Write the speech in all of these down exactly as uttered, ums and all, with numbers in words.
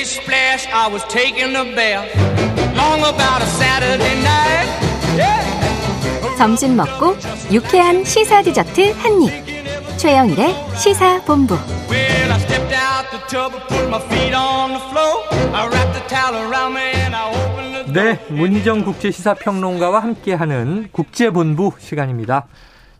big splash, I was taking a bath. Long about a Saturday night. Yeah. 점심 먹고 유쾌한 시사 디저트 한 입. 최영일의 시사 본부. Well, I stepped out the tub and put my feet on the floor. I wrapped the towel around me and I opened the door. 네, 문희정 국제시사평론가와 함께하는 국제본부 시간입니다.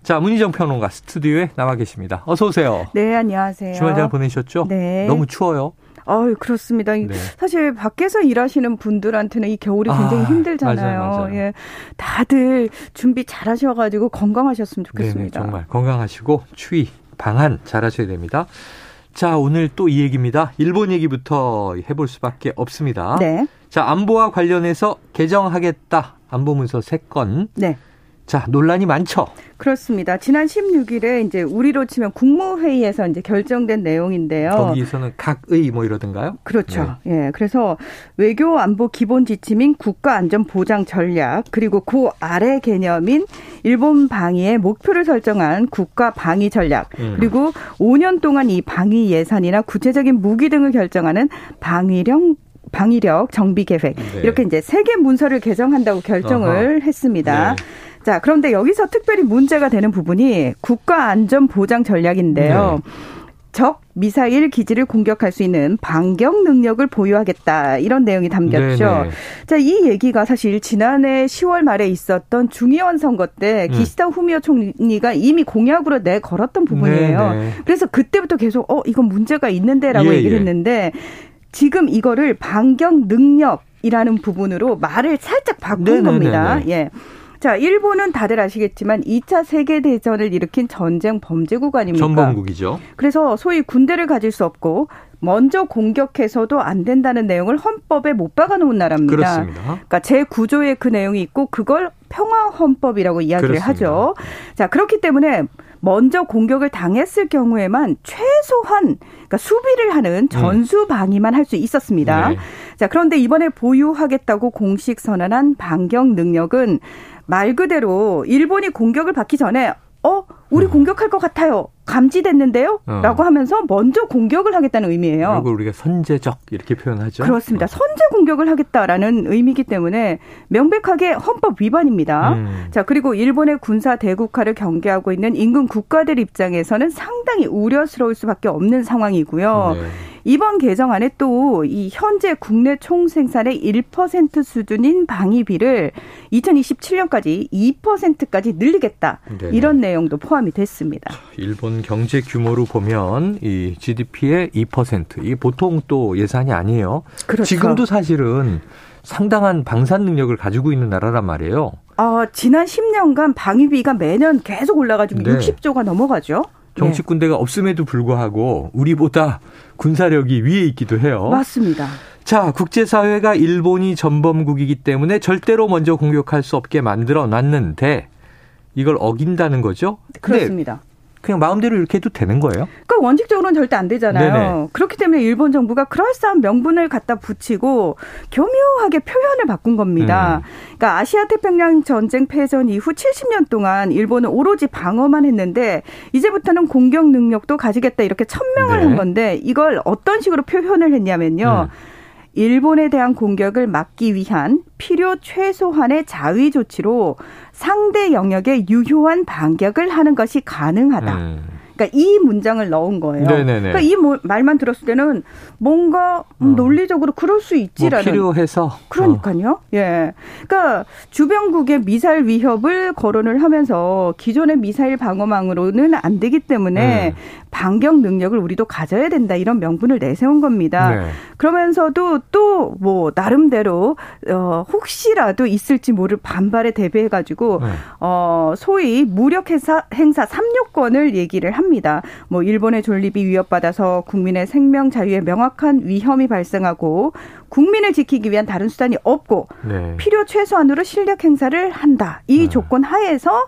자, 문희정 평론가 스튜디오에 나와 계십니다. 어서 오세요. 네, 안녕하세요. 주말 잘 보내셨죠? 네. 너무 추워요. 아, 그렇습니다. 네. 사실 밖에서 일하시는 분들한테는 이 겨울이 굉장히 아, 힘들잖아요. 맞아요, 맞아요. 예, 다들 준비 잘하셔가지고 건강하셨으면 좋겠습니다. 네, 정말 건강하시고 추위 방한 잘하셔야 됩니다. 자, 오늘 또 이 얘기입니다. 일본 얘기부터 해볼 수밖에 없습니다. 네. 자, 안보와 관련해서 개정하겠다 안보문서 세 건. 네. 자, 논란이 많죠? 그렇습니다. 지난 십육 일에 이제 우리로 치면 국무회의에서 이제 결정된 내용인데요. 거기에서는 각의 뭐 이러던가요? 그렇죠. 네. 예. 그래서 외교 안보 기본 지침인 국가 안전 보장 전략, 그리고 그 아래 개념인 일본 방위의 목표를 설정한 국가 방위 전략, 음. 그리고 오 년 동안 이 방위 예산이나 구체적인 무기 등을 결정하는 방위령 방위력 정비 계획. 네. 이렇게 이제 세 개 문서를 개정한다고 결정을 어허. 했습니다. 네. 자, 그런데 여기서 특별히 문제가 되는 부분이 국가 안전 보장 전략인데요. 네. 적 미사일 기지를 공격할 수 있는 반격 능력을 보유하겠다. 이런 내용이 담겼죠. 네네. 자, 이 얘기가 사실 지난해 시월 말에 있었던 중의원 선거 때 음. 기시다 후미오 총리가 이미 공약으로 내걸었던 부분이에요. 네네. 그래서 그때부터 계속 어, 이건 문제가 있는데라고 예, 얘기를 했는데 지금 이거를 반격 능력이라는 부분으로 말을 살짝 바꾼 네네네네. 겁니다. 예. 자, 일본은 다들 아시겠지만 이 차 세계대전을 일으킨 전쟁 범죄국 아닙니까? 전범국이죠. 그래서 소위 군대를 가질 수 없고 먼저 공격해서도 안 된다는 내용을 헌법에 못 박아놓은 나라입니다. 그렇습니다. 그러니까 제구 조에 그 내용이 있고 그걸 평화헌법이라고 이야기를 그렇습니다. 하죠. 자, 그렇기 때문에 먼저 공격을 당했을 경우에만 최소한 그러니까 수비를 하는 전수 방위만 할 수 있었습니다. 네. 자, 그런데 이번에 보유하겠다고 공식 선언한 반격 능력은 말 그대로 일본이 공격을 받기 전에 어? 우리 음. 공격할 것 같아요. 감지됐는데요? 어. 라고 하면서 먼저 공격을 하겠다는 의미예요. 그리고 우리가 선제적 이렇게 표현하죠. 그렇습니다. 어. 선제 공격을 하겠다라는 의미이기 때문에 명백하게 헌법 위반입니다. 음. 자, 그리고 일본의 군사 대국화를 경계하고 있는 인근 국가들 입장에서는 상당히 우려스러울 수밖에 없는 상황이고요. 네. 이번 개정안에 또 이 현재 국내 총생산의 일 퍼센트 수준인 방위비를 이천이십칠 년까지 이 퍼센트까지 늘리겠다. 네네. 이런 내용도 포함이 됐습니다. 일본 경제 규모로 보면 이 지디피의 이 퍼센트. 이게 보통 또 예산이 아니에요. 그렇죠. 지금도 사실은 상당한 방산 능력을 가지고 있는 나라란 말이에요. 어, 지난 십 년간 방위비가 매년 계속 올라가지고 네. 육십 조가 넘어가죠. 정치 군대가 없음에도 불구하고 우리보다 군사력이 위에 있기도 해요. 맞습니다. 자, 국제사회가 일본이 전범국이기 때문에 절대로 먼저 공격할 수 없게 만들어놨는데 이걸 어긴다는 거죠? 그렇습니다. 그냥 마음대로 이렇게 해도 되는 거예요? 그러니까 원칙적으로는 절대 안 되잖아요. 네네. 그렇기 때문에 일본 정부가 그럴싸한 명분을 갖다 붙이고 교묘하게 표현을 바꾼 겁니다. 음. 그러니까 아시아 태평양 전쟁 패전 이후 칠십 년 동안 일본은 오로지 방어만 했는데 이제부터는 공격 능력도 가지겠다 이렇게 천명을 네. 한 건데 이걸 어떤 식으로 표현을 했냐면요. 음. 일본에 대한 공격을 막기 위한 필요 최소한의 자위 조치로 상대 영역에 유효한 반격을 하는 것이 가능하다. 음. 그러니까 이 문장을 넣은 거예요. 네네네. 그러니까 이 말만 들었을 때는 뭔가 음. 논리적으로 그럴 수 있지라는. 뭐 필요해서. 그러니까요. 어. 예. 그러니까 주변국의 미사일 위협을 거론을 하면서 기존의 미사일 방어망으로는 안 되기 때문에 음. 반격 능력을 우리도 가져야 된다 이런 명분을 내세운 겁니다. 네. 그러면서도 또 뭐 나름대로 어, 혹시라도 있을지 모를 반발에 대비해가지고 네. 어, 소위 무력 행사, 행사 삼 요건을 얘기를 합니다. 뭐 일본의 존립이 위협받아서 국민의 생명 자유에 명확한 위험이 발생하고 국민을 지키기 위한 다른 수단이 없고 네. 필요 최소한으로 실력 행사를 한다. 이 네. 조건 하에서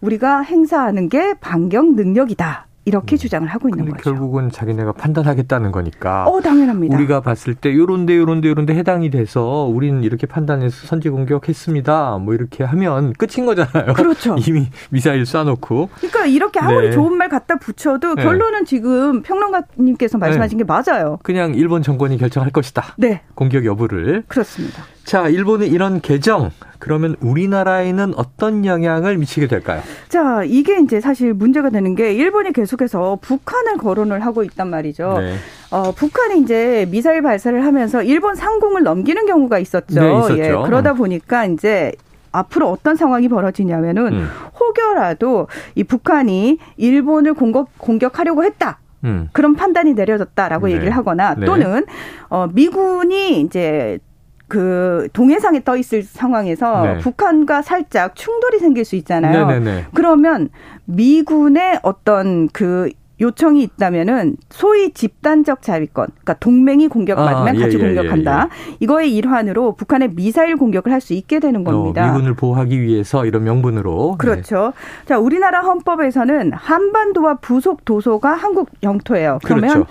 우리가 행사하는 게 반격 능력이다. 이렇게 주장을 하고 있는 거죠. 결국은 자기네가 판단하겠다는 거니까. 어, 당연합니다. 우리가 봤을 때 요런데 요런데 요런데 해당이 돼서 우리는 이렇게 판단해서 선제 공격했습니다. 뭐 이렇게 하면 끝인 거잖아요. 그렇죠. 이미 미사일 쏴놓고. 그러니까 이렇게 아무리 네. 좋은 말 갖다 붙여도 결론은 네. 지금 평론가님께서 말씀하신 네. 게 맞아요. 그냥 일본 정권이 결정할 것이다. 네. 공격 여부를. 그렇습니다. 자, 일본의 이런 개정, 그러면 우리나라에는 어떤 영향을 미치게 될까요? 자, 이게 이제 사실 문제가 되는 게 일본이 계속해서 북한을 거론을 하고 있단 말이죠. 네. 어, 북한이 이제 미사일 발사를 하면서 일본 상공을 넘기는 경우가 있었죠. 네, 있었죠. 예, 그러다 보니까 이제 앞으로 어떤 상황이 벌어지냐면은 음. 혹여라도 이 북한이 일본을 공격, 공격하려고 했다. 음. 그런 판단이 내려졌다라고 네. 얘기를 하거나 또는 네. 어, 미군이 이제 그 동해상에 떠 있을 상황에서 네. 북한과 살짝 충돌이 생길 수 있잖아요. 네네네. 그러면 미군의 어떤 그 요청이 있다면은 소위 집단적 자위권, 그러니까 동맹이 공격받으면 아, 같이 예, 공격한다. 예, 예. 이거의 일환으로 북한의 미사일 공격을 할 수 있게 되는 겁니다. 어, 미군을 보호하기 위해서 이런 명분으로. 그렇죠. 네. 자, 우리나라 헌법에서는 한반도와 부속 도서가 한국 영토예요. 그러면 그렇죠.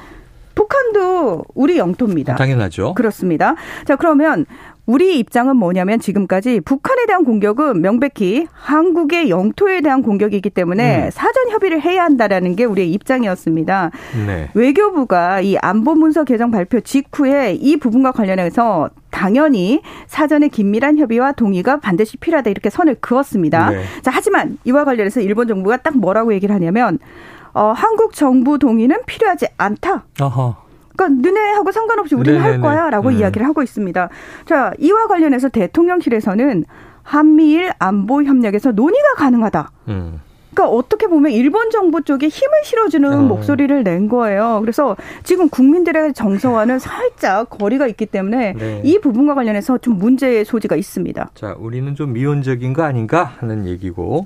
북한도 우리 영토입니다. 당연하죠. 그렇습니다. 자, 그러면 우리 입장은 뭐냐면 지금까지 북한에 대한 공격은 명백히 한국의 영토에 대한 공격이기 때문에 음. 사전 협의를 해야 한다라는 게 우리의 입장이었습니다. 네. 외교부가 이 안보문서 개정 발표 직후에 이 부분과 관련해서 당연히 사전에 긴밀한 협의와 동의가 반드시 필요하다 이렇게 선을 그었습니다. 네. 자, 하지만 이와 관련해서 일본 정부가 딱 뭐라고 얘기를 하냐면 어, 한국 정부 동의는 필요하지 않다. 어허. 그러니까 너네하고 상관없이 우리는 네네네. 할 거야 라고 음. 이야기를 하고 있습니다. 자, 이와 관련해서 대통령실에서는 한미일 안보협력에서 논의가 가능하다. 음. 그러니까 어떻게 보면 일본 정부 쪽에 힘을 실어주는 어. 목소리를 낸 거예요. 그래서 지금 국민들의 정서와는 살짝 거리가 있기 때문에 네. 이 부분과 관련해서 좀 문제의 소지가 있습니다. 자, 우리는 좀 미온적인 거 아닌가 하는 얘기고.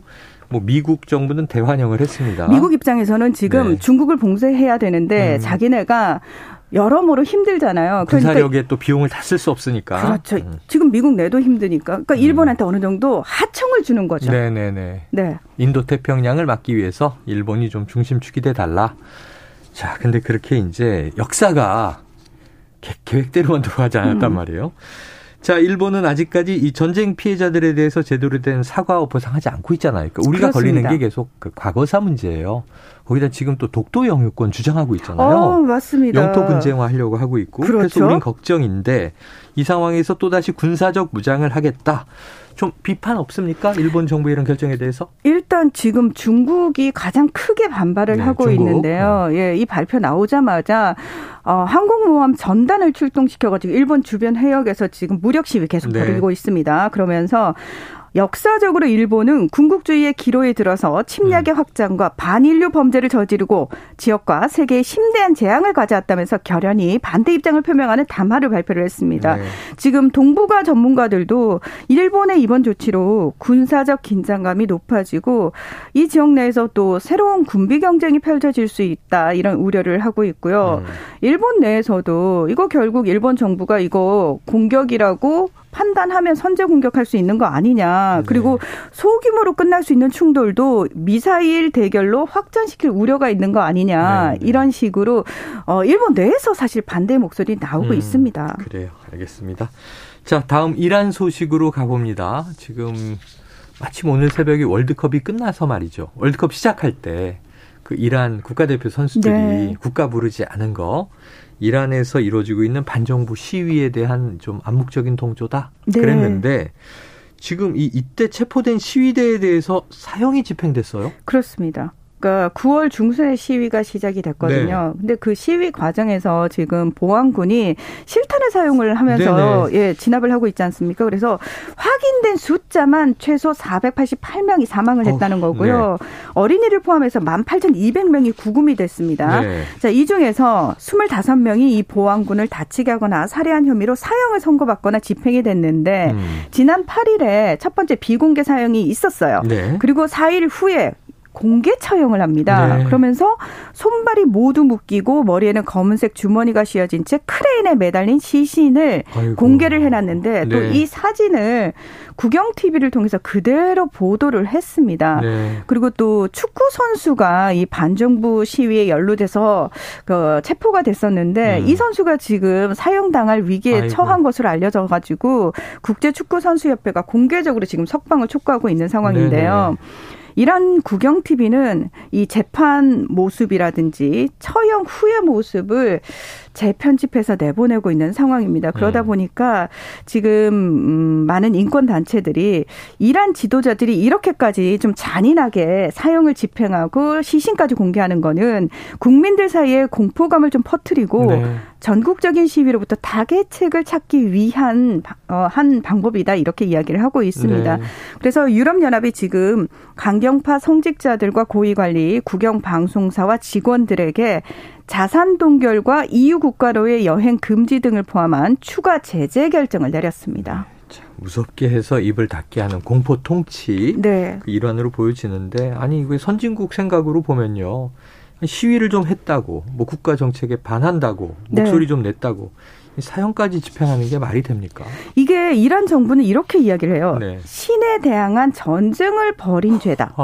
뭐 미국 정부는 대환영을 했습니다. 미국 입장에서는 지금 네. 중국을 봉쇄해야 되는데 음. 자기네가 여러모로 힘들잖아요. 그러니까 군사력에 또 비용을 다 쓸 수 없으니까. 그렇죠. 음. 지금 미국 내도 힘드니까. 그러니까 음. 일본한테 어느 정도 하청을 주는 거죠. 네네네. 네. 인도태평양을 막기 위해서 일본이 좀 중심축이 돼달라. 자, 근데 그렇게 이제 역사가 개, 계획대로만 돌아가지 않았단 음. 말이에요. 자, 일본은 아직까지 이 전쟁 피해자들에 대해서 제대로 된 사과와 보상하지 않고 있잖아요. 그러니까 우리가 그렇습니다. 걸리는 게 계속 그 과거사 문제예요. 거기다 지금 또 독도 영유권 주장하고 있잖아요. 어, 맞습니다. 영토 분쟁화하려고 하고 있고. 그렇죠? 그래서 우린 걱정인데 이 상황에서 또다시 군사적 무장을 하겠다. 좀 비판 없습니까? 일본 정부 이런 결정에 대해서? 일단 지금 중국이 가장 크게 반발을 네, 하고 중국. 있는데요. 네. 예, 이 발표 나오자마자 어, 항공모함 전단을 출동시켜가지고 일본 주변 해역에서 지금 무력 시위 계속 네. 벌이고 있습니다. 그러면서 역사적으로 일본은 군국주의의 기로에 들어서 침략의 음. 확장과 반인류 범죄를 저지르고 지역과 세계에 심대한 재앙을 가져왔다면서 결연히 반대 입장을 표명하는 담화를 발표를 했습니다. 네. 지금 동북아 전문가들도 일본의 이번 조치로 군사적 긴장감이 높아지고 이 지역 내에서 또 새로운 군비 경쟁이 펼쳐질 수 있다 이런 우려를 하고 있고요. 음. 일본 내에서도 이거 결국 일본 정부가 이거 공격이라고 판단하면 선제 공격할 수 있는 거 아니냐. 그리고 소규모로 끝날 수 있는 충돌도 미사일 대결로 확전시킬 우려가 있는 거 아니냐. 네, 네. 이런 식으로 일본 내에서 사실 반대의 목소리 나오고 음, 있습니다. 그래요. 알겠습니다. 자, 다음 이란 소식으로 가봅니다. 지금 마침 오늘 새벽에 월드컵이 끝나서 말이죠. 월드컵 시작할 때 그 이란 국가대표 선수들이 네. 국가 부르지 않은 거. 이란에서 이루어지고 있는 반정부 시위에 대한 좀 암묵적인 동조다 네. 그랬는데 지금 이, 이때 체포된 시위대에 대해서 사형이 집행됐어요? 그렇습니다. 그러니까 구월 중순에 시위가 시작이 됐거든요. 네. 근데 그 시위 과정에서 지금 보안군이 실탄을 사용을 하면서 예, 진압을 하고 있지 않습니까? 그래서 확인된 숫자만 최소 사백팔십팔 명이 사망을 어, 했다는 거고요. 네. 어린이를 포함해서 만 팔천이백 명이 구금이 됐습니다. 네. 자, 이 중에서 이십오 명이 이 보안군을 다치게 하거나 살해한 혐의로 사형을 선고받거나 집행이 됐는데 음. 지난 팔 일에 첫 번째 비공개 사형이 있었어요. 네. 그리고 사 일 후에 공개 처형을 합니다. 네. 그러면서 손발이 모두 묶이고 머리에는 검은색 주머니가 씌어진 채 크레인에 매달린 시신을 아이고. 공개를 해놨는데 네. 또 이 사진을 국영티비를 통해서 그대로 보도를 했습니다. 네. 그리고 또 축구선수가 이 반정부 시위에 연루돼서 그 체포가 됐었는데 음. 이 선수가 지금 사형당할 위기에 아이고. 처한 것으로 알려져가지고 국제축구선수협회가 공개적으로 지금 석방을 촉구하고 있는 상황인데요. 네네. 이란 국영티비는 이 재판 모습이라든지 처형 후의 모습을 재편집해서 내보내고 있는 상황입니다. 그러다 보니까 지금 많은 인권단체들이 이란 지도자들이 이렇게까지 좀 잔인하게 사형을 집행하고 시신까지 공개하는 거는 국민들 사이에 공포감을 좀 퍼뜨리고 네. 전국적인 시위로부터 타개책을 찾기 위한 어, 한 방법이다 이렇게 이야기를 하고 있습니다. 네. 그래서 유럽연합이 지금 강경파 성직자들과 고위관리, 국영방송사와 직원들에게 자산 동결과 이유 국가로의 여행 금지 등을 포함한 추가 제재 결정을 내렸습니다. 네. 무섭게 해서 입을 닫게 하는 공포 통치 네. 그 일환으로 보여지는데 아니 이거 선진국 생각으로 보면요. 시위를 좀 했다고, 뭐 국가 정책에 반한다고, 목소리 네. 좀 냈다고. 사형까지 집행하는 게 말이 됩니까? 이게 이란 정부는 이렇게 이야기를 해요. 네. 신에 대항한 전쟁을 벌인 죄다.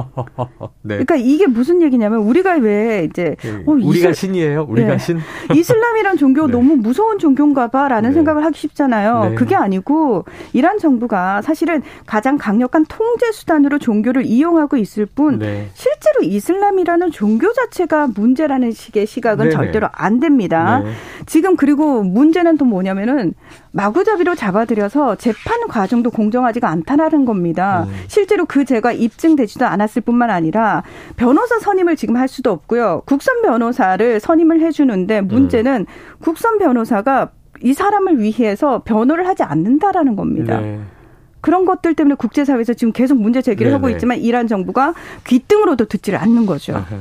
네. 그러니까 이게 무슨 얘기냐면 우리가 왜 이제 네. 어, 우리가 이슬... 신이에요? 우리가 네. 신? 이슬람이란 종교가 네. 너무 무서운 종교인가 봐라는 네. 생각을 하기 쉽잖아요. 네. 그게 아니고 이란 정부가 사실은 가장 강력한 통제 수단으로 종교를 이용하고 있을 뿐 네. 실제로 이슬람이라는 종교 자체가 문제라는 식의 시각은 네. 절대로 안 됩니다. 네. 지금 그리고 문제는 뭐냐면은 마구잡이로 잡아들여서 재판 과정도 공정하지가 않다라는 겁니다. 음. 실제로 그 죄가 입증되지도 않았을 뿐만 아니라 변호사 선임을 지금 할 수도 없고요. 국선 변호사를 선임을 해주는데 문제는 음. 국선 변호사가 이 사람을 위해서 변호를 하지 않는다라는 겁니다. 네. 그런 것들 때문에 국제사회에서 지금 계속 문제 제기를 네네. 하고 있지만 이란 정부가 귀등으로도 듣지를 않는 거죠. 아하.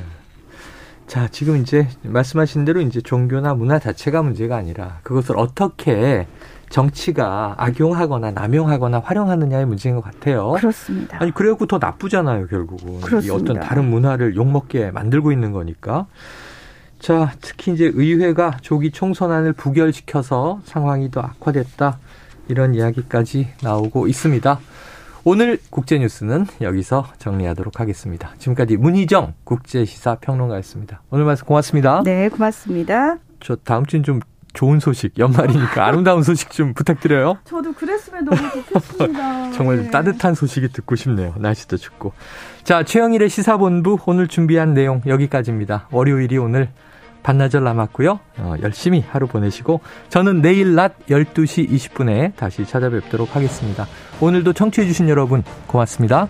자, 지금 이제 말씀하신 대로 이제 종교나 문화 자체가 문제가 아니라 그것을 어떻게 정치가 악용하거나 남용하거나 활용하느냐의 문제인 것 같아요. 그렇습니다. 아니, 그래갖고 더 나쁘잖아요, 결국은. 그렇습니다. 이 어떤 다른 문화를 욕먹게 만들고 있는 거니까. 자, 특히 이제 의회가 조기 총선안을 부결시켜서 상황이 더 악화됐다. 이런 이야기까지 나오고 있습니다. 오늘 국제뉴스는 여기서 정리하도록 하겠습니다. 지금까지 문희정 국제시사평론가였습니다. 오늘 말씀 고맙습니다. 네, 고맙습니다. 저 다음 주엔 좀 좋은 소식, 연말이니까 아름다운 소식 좀 부탁드려요. 저도 그랬으면 너무 좋겠습니다. 정말 네. 따뜻한 소식이 듣고 싶네요. 날씨도 춥고. 자, 최영일의 시사본부 오늘 준비한 내용 여기까지입니다. 월요일이 오늘 반나절 남았고요. 어, 열심히 하루 보내시고 저는 내일 낮 열두 시 이십 분에 다시 찾아뵙도록 하겠습니다. 오늘도 청취해 주신 여러분 고맙습니다.